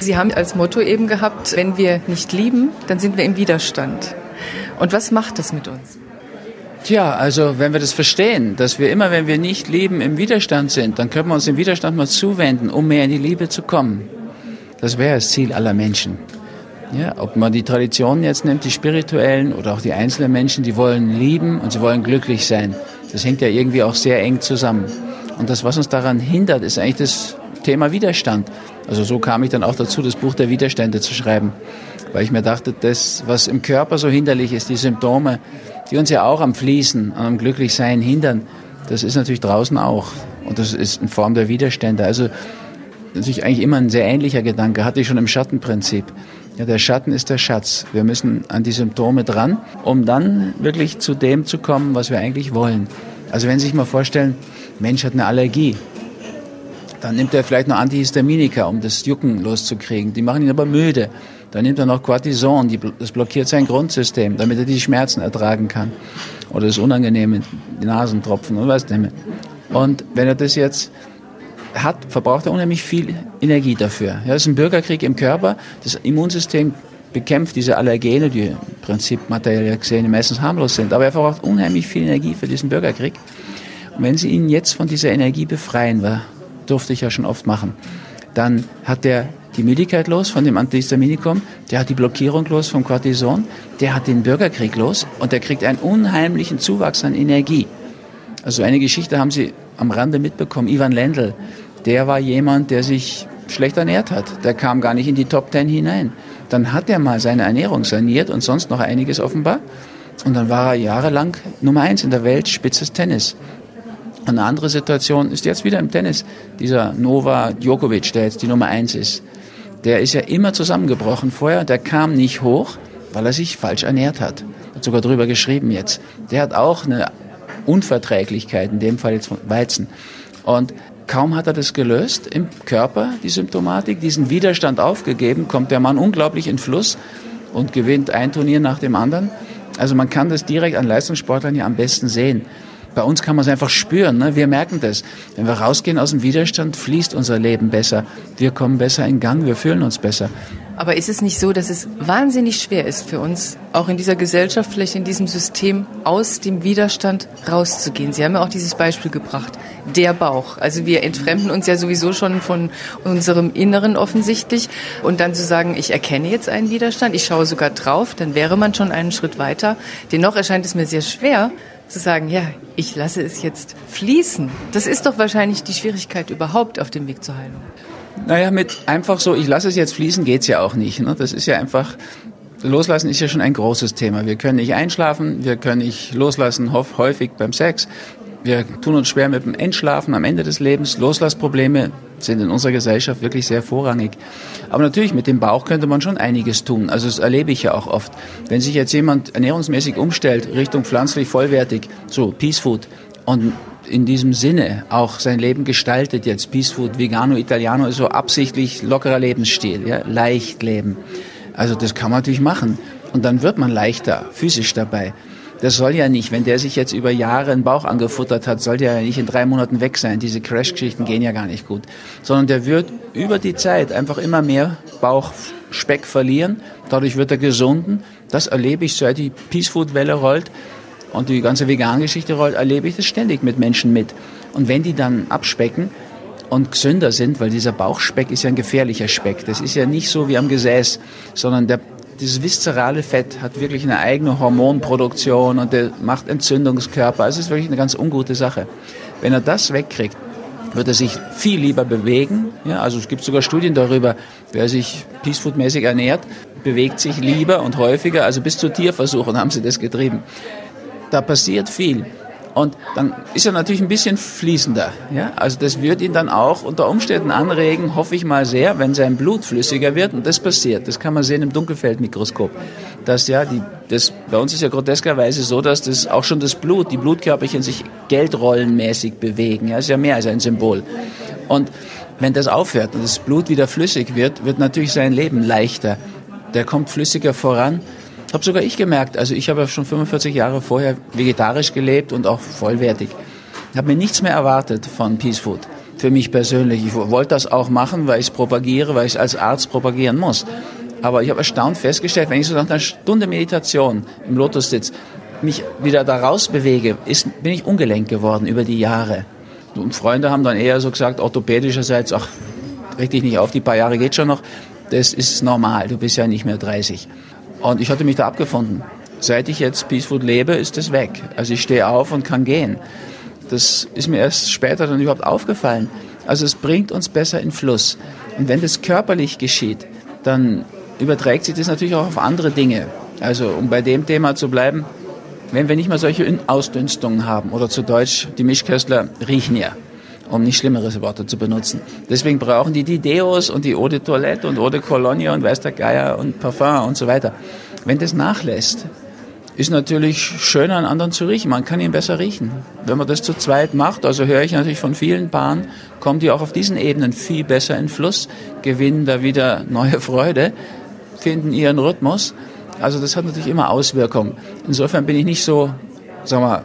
Sie haben als Motto eben gehabt, wenn wir nicht lieben, dann sind wir im Widerstand. Und was macht das mit uns? Tja, also wenn wir das verstehen, dass wir immer, wenn wir nicht lieben, im Widerstand sind, dann können wir uns dem Widerstand mal zuwenden, um mehr in die Liebe zu kommen. Das wäre das Ziel aller Menschen. Ja, ob man die Traditionen jetzt nimmt, die spirituellen oder auch die einzelnen Menschen, die wollen lieben und sie wollen glücklich sein. Das hängt ja irgendwie auch sehr eng zusammen. Und das, was uns daran hindert, ist eigentlich das Thema Widerstand. Also so kam ich dann auch dazu, das Buch der Widerstände zu schreiben. Weil ich mir dachte, das, was im Körper so hinderlich ist, die Symptome, die uns ja auch am Fließen, am Glücklichsein hindern, das ist natürlich draußen auch. Und das ist in Form der Widerstände. Also natürlich eigentlich immer ein sehr ähnlicher Gedanke, hatte ich schon im Schattenprinzip. Ja, der Schatten ist der Schatz. Wir müssen an die Symptome dran, um dann wirklich zu dem zu kommen, was wir eigentlich wollen. Also wenn Sie sich mal vorstellen, Mensch hat eine Allergie, dann nimmt er vielleicht noch Antihistaminika, um das Jucken loszukriegen. Die machen ihn aber müde. Dann nimmt er noch Cortison, das blockiert sein Grundsystem, damit er die Schmerzen ertragen kann. Oder das Unangenehme, die Nasentropfen oder was denn. Und wenn er das jetzt hat, verbraucht er unheimlich viel Energie dafür. Ja, das ist ein Bürgerkrieg im Körper. Das Immunsystem bekämpft diese Allergene, die im Prinzip materiell gesehen meistens harmlos sind. Aber er verbraucht unheimlich viel Energie für diesen Bürgerkrieg. Und wenn Sie ihn jetzt von dieser Energie befreien, das durfte ich ja schon oft machen, dann hat der die Müdigkeit los von dem Antihistaminikum, der hat die Blockierung los vom Cortison, der hat den Bürgerkrieg los und der kriegt einen unheimlichen Zuwachs an Energie. Also eine Geschichte haben Sie am Rande mitbekommen, Ivan Lendl, der war jemand, der sich schlecht ernährt hat. Der kam gar nicht in die Top 10 hinein. Dann hat er mal seine Ernährung saniert und sonst noch einiges offenbar. Und dann war er jahrelang Nummer 1 in der Welt, spitzes Tennis. Und eine andere Situation ist jetzt wieder im Tennis. Dieser Novak Djokovic, der jetzt die Nummer 1 ist, der ist ja immer zusammengebrochen vorher. Der kam nicht hoch, weil er sich falsch ernährt hat. Hat sogar drüber geschrieben jetzt. Der hat auch eine Unverträglichkeit, in dem Fall jetzt von Weizen. Und kaum hat er das gelöst im Körper, die Symptomatik, diesen Widerstand aufgegeben, kommt der Mann unglaublich in Fluss und gewinnt ein Turnier nach dem anderen. Also man kann das direkt an Leistungssportlern ja am besten sehen. Bei uns kann man es einfach spüren, ne? Wir merken das. Wenn wir rausgehen aus dem Widerstand, fließt unser Leben besser. Wir kommen besser in Gang, wir fühlen uns besser. Aber ist es nicht so, dass es wahnsinnig schwer ist für uns, auch in dieser Gesellschaft, vielleicht in diesem System, aus dem Widerstand rauszugehen? Sie haben ja auch dieses Beispiel gebracht, der Bauch. Also wir entfremden uns ja sowieso schon von unserem Inneren offensichtlich. Und dann zu sagen, ich erkenne jetzt einen Widerstand, ich schaue sogar drauf, dann wäre man schon einen Schritt weiter. Dennoch erscheint es mir sehr schwer, zu sagen, ja, ich lasse es jetzt fließen. Das ist doch wahrscheinlich die Schwierigkeit überhaupt auf dem Weg zur Heilung. Naja, mit einfach so, ich lasse es jetzt fließen, geht's ja auch nicht. Ne? Das ist ja einfach, loslassen ist ja schon ein großes Thema. Wir können nicht einschlafen, wir können nicht loslassen, häufig beim Sex. Wir tun uns schwer mit dem Entschlafen am Ende des Lebens. Loslassprobleme sind in unserer Gesellschaft wirklich sehr vorrangig. Aber natürlich, mit dem Bauch könnte man schon einiges tun. Also das erlebe ich ja auch oft. Wenn sich jetzt jemand ernährungsmäßig umstellt, Richtung pflanzlich, vollwertig, so Peace Food, und in diesem Sinne auch sein Leben gestaltet jetzt, Peace Food, Vegano, Italiano, ist so absichtlich lockerer Lebensstil, ja, leicht leben. Also das kann man natürlich machen. Und dann wird man leichter, physisch dabei. Das soll ja nicht, wenn der sich jetzt über Jahre einen Bauch angefuttert hat, soll der ja nicht in 3 Monaten weg sein. Diese Crash-Geschichten gehen ja gar nicht gut. Sondern der wird über die Zeit einfach immer mehr Bauchspeck verlieren. Dadurch wird er gesunden. Das erlebe ich, seit die Peace-Food-Welle rollt und die ganze Vegan-Geschichte rollt, erlebe ich das ständig mit Menschen mit. Und wenn die dann abspecken und gesünder sind, weil dieser Bauchspeck ist ja ein gefährlicher Speck. Das ist ja nicht so wie am Gesäß, sondern dieses viszerale Fett hat wirklich eine eigene Hormonproduktion und der macht Entzündungskörper. Also es ist wirklich eine ganz ungute Sache. Wenn er das wegkriegt, wird er sich viel lieber bewegen. Ja, also es gibt sogar Studien darüber, wer sich Peacefood-mäßig ernährt, bewegt sich lieber und häufiger. Also bis zu Tierversuchen haben sie das getrieben. Da passiert viel. Und dann ist er natürlich ein bisschen fließender. Ja? Also das wird ihn dann auch unter Umständen anregen, hoffe ich mal sehr, wenn sein Blut flüssiger wird. Und das passiert. Das kann man sehen im Dunkelfeldmikroskop. Dass ja bei uns ist ja groteskerweise so, dass das auch schon das Blut, die Blutkörperchen sich geldrollenmäßig bewegen. Ja? Das ist ja mehr als ein Symbol. Und wenn das aufhört und das Blut wieder flüssig wird, wird natürlich sein Leben leichter. Der kommt flüssiger voran. Habe sogar ich gemerkt, also ich habe ja schon 45 Jahre vorher vegetarisch gelebt und auch vollwertig. Ich habe mir nichts mehr erwartet von Peace Food. für mich persönlich. Ich wollte das auch machen, weil ich es propagiere, weil ich es als Arzt propagieren muss. Aber ich habe erstaunt festgestellt, wenn ich so nach einer Stunde Meditation im Lotussitz mich wieder da raus bewege, bin ich ungelenk geworden über die Jahre. Und Freunde haben dann eher so gesagt, orthopädischerseits, ach, reg dich nicht auf, die paar Jahre geht schon noch. Das ist normal, du bist ja nicht mehr 30. Und ich hatte mich da abgefunden. Seit ich jetzt Peacefood lebe, ist das weg. Also ich stehe auf und kann gehen. Das ist mir erst später dann überhaupt aufgefallen. Also es bringt uns besser in Fluss. Und wenn das körperlich geschieht, dann überträgt sich das natürlich auch auf andere Dinge. Also um bei dem Thema zu bleiben, wenn wir nicht mal solche Ausdünstungen haben, oder zu Deutsch, die Mischköstler riechen ja, um nicht schlimmere Worte zu benutzen. Deswegen brauchen die Deos und die Eau de Toilette und Eau de Cologne und weiß der Geier und Parfum und so weiter. Wenn das nachlässt, ist natürlich schöner, einen anderen zu riechen. Man kann ihn besser riechen. Wenn man das zu zweit macht, also höre ich natürlich von vielen Paaren, kommen die auch auf diesen Ebenen viel besser in Fluss, gewinnen da wieder neue Freude, finden ihren Rhythmus. Also das hat natürlich immer Auswirkungen. Insofern bin ich nicht so, sagen wir,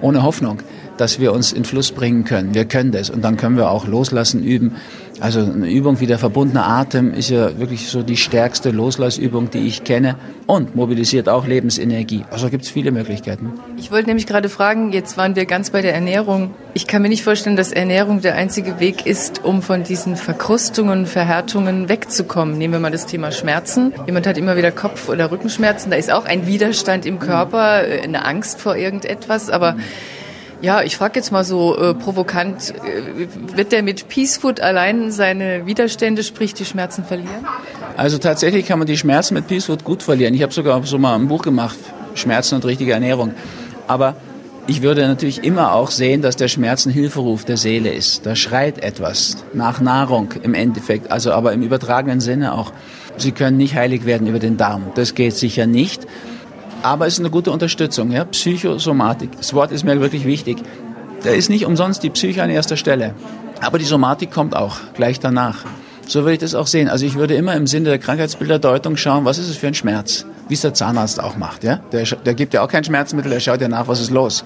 ohne Hoffnung, dass wir uns in Fluss bringen können. Wir können das und dann können wir auch loslassen üben. Also eine Übung wie der verbundene Atem ist ja wirklich so die stärkste Loslassübung, die ich kenne, und mobilisiert auch Lebensenergie. Also gibt es viele Möglichkeiten. Ich wollte nämlich gerade fragen, jetzt waren wir ganz bei der Ernährung. Ich kann mir nicht vorstellen, dass Ernährung der einzige Weg ist, um von diesen Verkrustungen, Verhärtungen wegzukommen. Nehmen wir mal das Thema Schmerzen. Jemand hat immer wieder Kopf- oder Rückenschmerzen. Da ist auch ein Widerstand im Körper, eine Angst vor irgendetwas, aber ja, ich frage jetzt mal so provokant, wird der mit Peacefood allein seine Widerstände, sprich die Schmerzen, verlieren? Also tatsächlich kann man die Schmerzen mit Peacefood gut verlieren. Ich habe sogar so mal ein Buch gemacht, Schmerzen und richtige Ernährung. Aber ich würde natürlich immer auch sehen, dass der Schmerz ein Hilferuf der Seele ist. Da schreit etwas nach Nahrung im Endeffekt, also aber im übertragenen Sinne auch. Sie können nicht heilig werden über den Darm, das geht sicher nicht. Aber es ist eine gute Unterstützung, ja? Psychosomatik. Das Wort ist mir wirklich wichtig. Da ist nicht umsonst die Psyche an erster Stelle. Aber die Somatik kommt auch gleich danach. So würde ich das auch sehen. Also ich würde immer im Sinne der Krankheitsbilderdeutung schauen, was ist es für ein Schmerz? Wie es der Zahnarzt auch macht. Ja? Der gibt ja auch kein Schmerzmittel, der schaut ja nach, was ist los.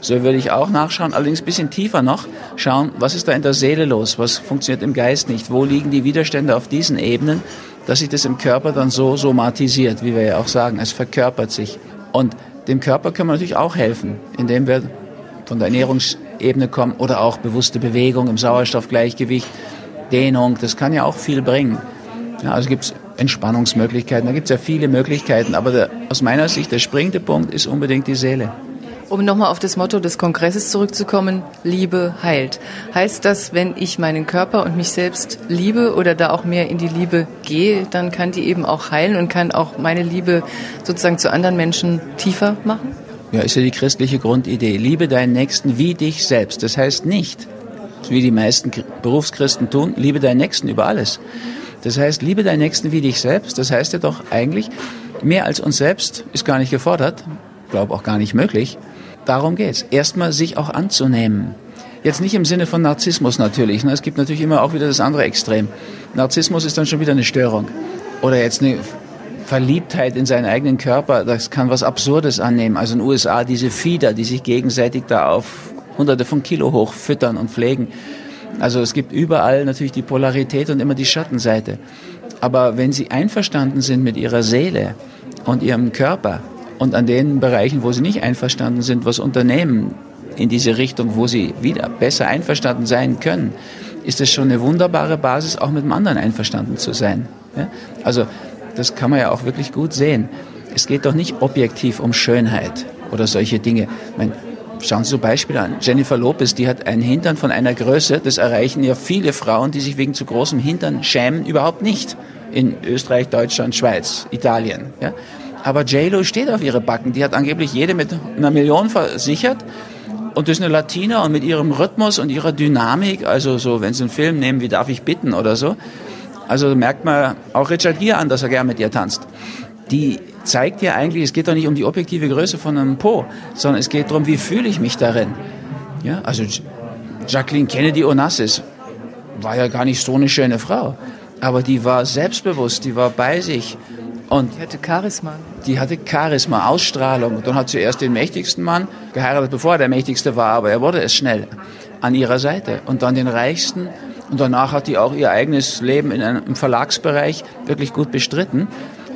So würde ich auch nachschauen, allerdings ein bisschen tiefer noch, schauen, was ist da in der Seele los? Was funktioniert im Geist nicht? Wo liegen die Widerstände auf diesen Ebenen? Dass sich das im Körper dann so somatisiert, wie wir ja auch sagen. Es verkörpert sich. Und dem Körper können wir natürlich auch helfen, indem wir von der Ernährungsebene kommen oder auch bewusste Bewegung im Sauerstoffgleichgewicht, Dehnung, das kann ja auch viel bringen. Ja, also gibt es Entspannungsmöglichkeiten, da gibt es ja viele Möglichkeiten, aber aus meiner Sicht der springende Punkt ist unbedingt die Seele. Um nochmal auf das Motto des Kongresses zurückzukommen, Liebe heilt. Heißt das, wenn ich meinen Körper und mich selbst liebe oder da auch mehr in die Liebe gehe, dann kann die eben auch heilen und kann auch meine Liebe sozusagen zu anderen Menschen tiefer machen? Ja, ist ja die christliche Grundidee. Liebe deinen Nächsten wie dich selbst. Das heißt nicht, wie die meisten Berufschristen tun, liebe deinen Nächsten über alles. Das heißt, liebe deinen Nächsten wie dich selbst. Das heißt ja doch eigentlich, mehr als uns selbst ist gar nicht gefordert, glaube auch gar nicht möglich. Darum geht's. Erstmal sich auch anzunehmen. Jetzt nicht im Sinne von Narzissmus natürlich. Es gibt natürlich immer auch wieder das andere Extrem. Narzissmus ist dann schon wieder eine Störung. Oder jetzt eine Verliebtheit in seinen eigenen Körper. Das kann was Absurdes annehmen. Also in den USA diese Fieder, die sich gegenseitig da auf hunderte von Kilo hoch füttern und pflegen. Also es gibt überall natürlich die Polarität und immer die Schattenseite. Aber wenn sie einverstanden sind mit ihrer Seele und ihrem Körper, und an den Bereichen, wo sie nicht einverstanden sind, was unternehmen in diese Richtung, wo sie wieder besser einverstanden sein können, ist das schon eine wunderbare Basis, auch mit dem anderen einverstanden zu sein. Ja? Also das kann man ja auch wirklich gut sehen. Es geht doch nicht objektiv um Schönheit oder solche Dinge. Ich meine, schauen Sie so Beispiele an. Jennifer Lopez, die hat einen Hintern von einer Größe, das erreichen ja viele Frauen, die sich wegen zu großem Hintern schämen, überhaupt nicht. In Österreich, Deutschland, Schweiz, Italien, ja? Aber J.Lo steht auf ihre Backen. Die hat angeblich jede mit einer Million versichert. Und das ist eine Latina und mit ihrem Rhythmus und ihrer Dynamik, also so, wenn sie einen Film nehmen, wie Darf ich bitten oder so. Also merkt man auch Richard Gere an, dass er gern mit ihr tanzt. Die zeigt ja eigentlich, es geht doch nicht um die objektive Größe von einem Po, sondern es geht darum, wie fühle ich mich darin. Ja, also Jacqueline Kennedy Onassis war ja gar nicht so eine schöne Frau. Aber die war selbstbewusst, die war bei sich. Und die hatte Charisma. Die hatte Charisma, Ausstrahlung. Und dann hat sie erst den mächtigsten Mann geheiratet, bevor er der mächtigste war, aber er wurde es schnell. an ihrer Seite und dann den Reichsten. Und danach hat die auch ihr eigenes Leben im Verlagsbereich wirklich gut bestritten.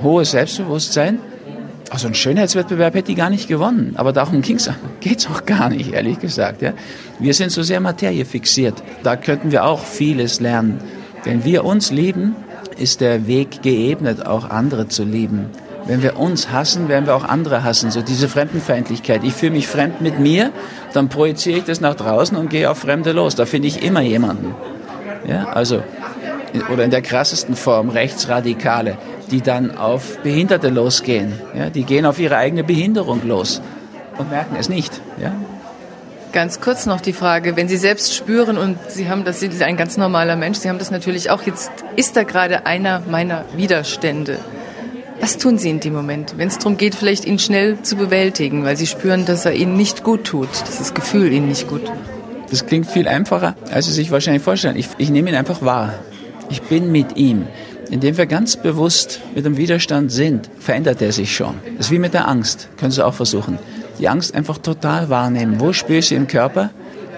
Hohes Selbstbewusstsein. Also ein Schönheitswettbewerb hätte die gar nicht gewonnen. Aber darum geht's auch gar nicht, ehrlich gesagt. Ja? Wir sind so sehr Materie fixiert. Da könnten wir auch vieles lernen. Wenn wir uns lieben, ist der Weg geebnet, auch andere zu lieben. Wenn wir uns hassen, werden wir auch andere hassen. So diese Fremdenfeindlichkeit. Ich fühle mich fremd mit mir, dann projiziere ich das nach draußen und gehe auf Fremde los. Da finde ich immer jemanden. Ja, also, oder in der krassesten Form Rechtsradikale, die dann auf Behinderte losgehen. Ja, die gehen auf ihre eigene Behinderung los und merken es nicht. Ja? Ganz kurz noch die Frage, wenn Sie selbst spüren und Sie sind ein ganz normaler Mensch, Sie haben das natürlich auch, jetzt ist da gerade einer meiner Widerstände. Was tun Sie in dem Moment, wenn es darum geht, vielleicht ihn schnell zu bewältigen, weil Sie spüren, dass er Ihnen nicht gut tut, dass das Gefühl Ihnen nicht gut tut? Das klingt viel einfacher, als Sie sich wahrscheinlich vorstellen. Ich nehme ihn einfach wahr. Ich bin mit ihm. Indem wir ganz bewusst mit dem Widerstand sind, verändert er sich schon. Das ist wie mit der Angst, können Sie auch versuchen. Die Angst einfach total wahrnehmen. Wo spüre ich sie im Körper?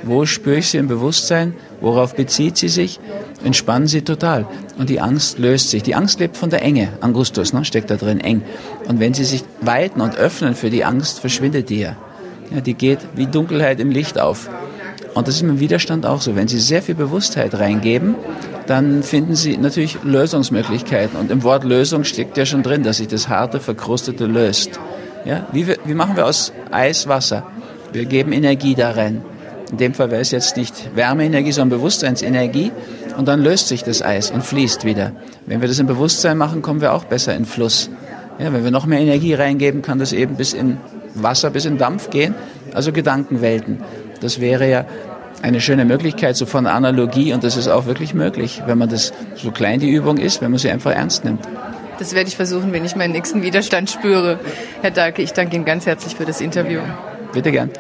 Wo spüre ich sie im Bewusstsein? Worauf bezieht sie sich? Entspannen Sie total. Und die Angst löst sich. Die Angst lebt von der Enge. Angustus, ne, steckt da drin, eng. Und wenn Sie sich weiten und öffnen für die Angst, verschwindet die ja. Ja, die geht wie Dunkelheit im Licht auf. Und das ist mit dem Widerstand auch so. Wenn Sie sehr viel Bewusstheit reingeben, dann finden Sie natürlich Lösungsmöglichkeiten. Und im Wort Lösung steckt ja schon drin, dass sich das harte, verkrustete löst. Ja, wie machen wir aus Eis Wasser? Wir geben Energie da rein. In dem Fall wäre es jetzt nicht Wärmeenergie, sondern Bewusstseinsenergie. Und dann löst sich das Eis und fließt wieder. Wenn wir das im Bewusstsein machen, kommen wir auch besser in Fluss. Ja, wenn wir noch mehr Energie reingeben, kann das eben bis in Wasser, bis in Dampf gehen. Also Gedankenwelten. Das wäre ja eine schöne Möglichkeit so von Analogie. Und das ist auch wirklich möglich, wenn man das, so klein die Übung ist, wenn man sie einfach ernst nimmt. Das werde ich versuchen, wenn ich meinen nächsten Widerstand spüre. Herr Dahlke, ich danke Ihnen ganz herzlich für das Interview. Bitte gern.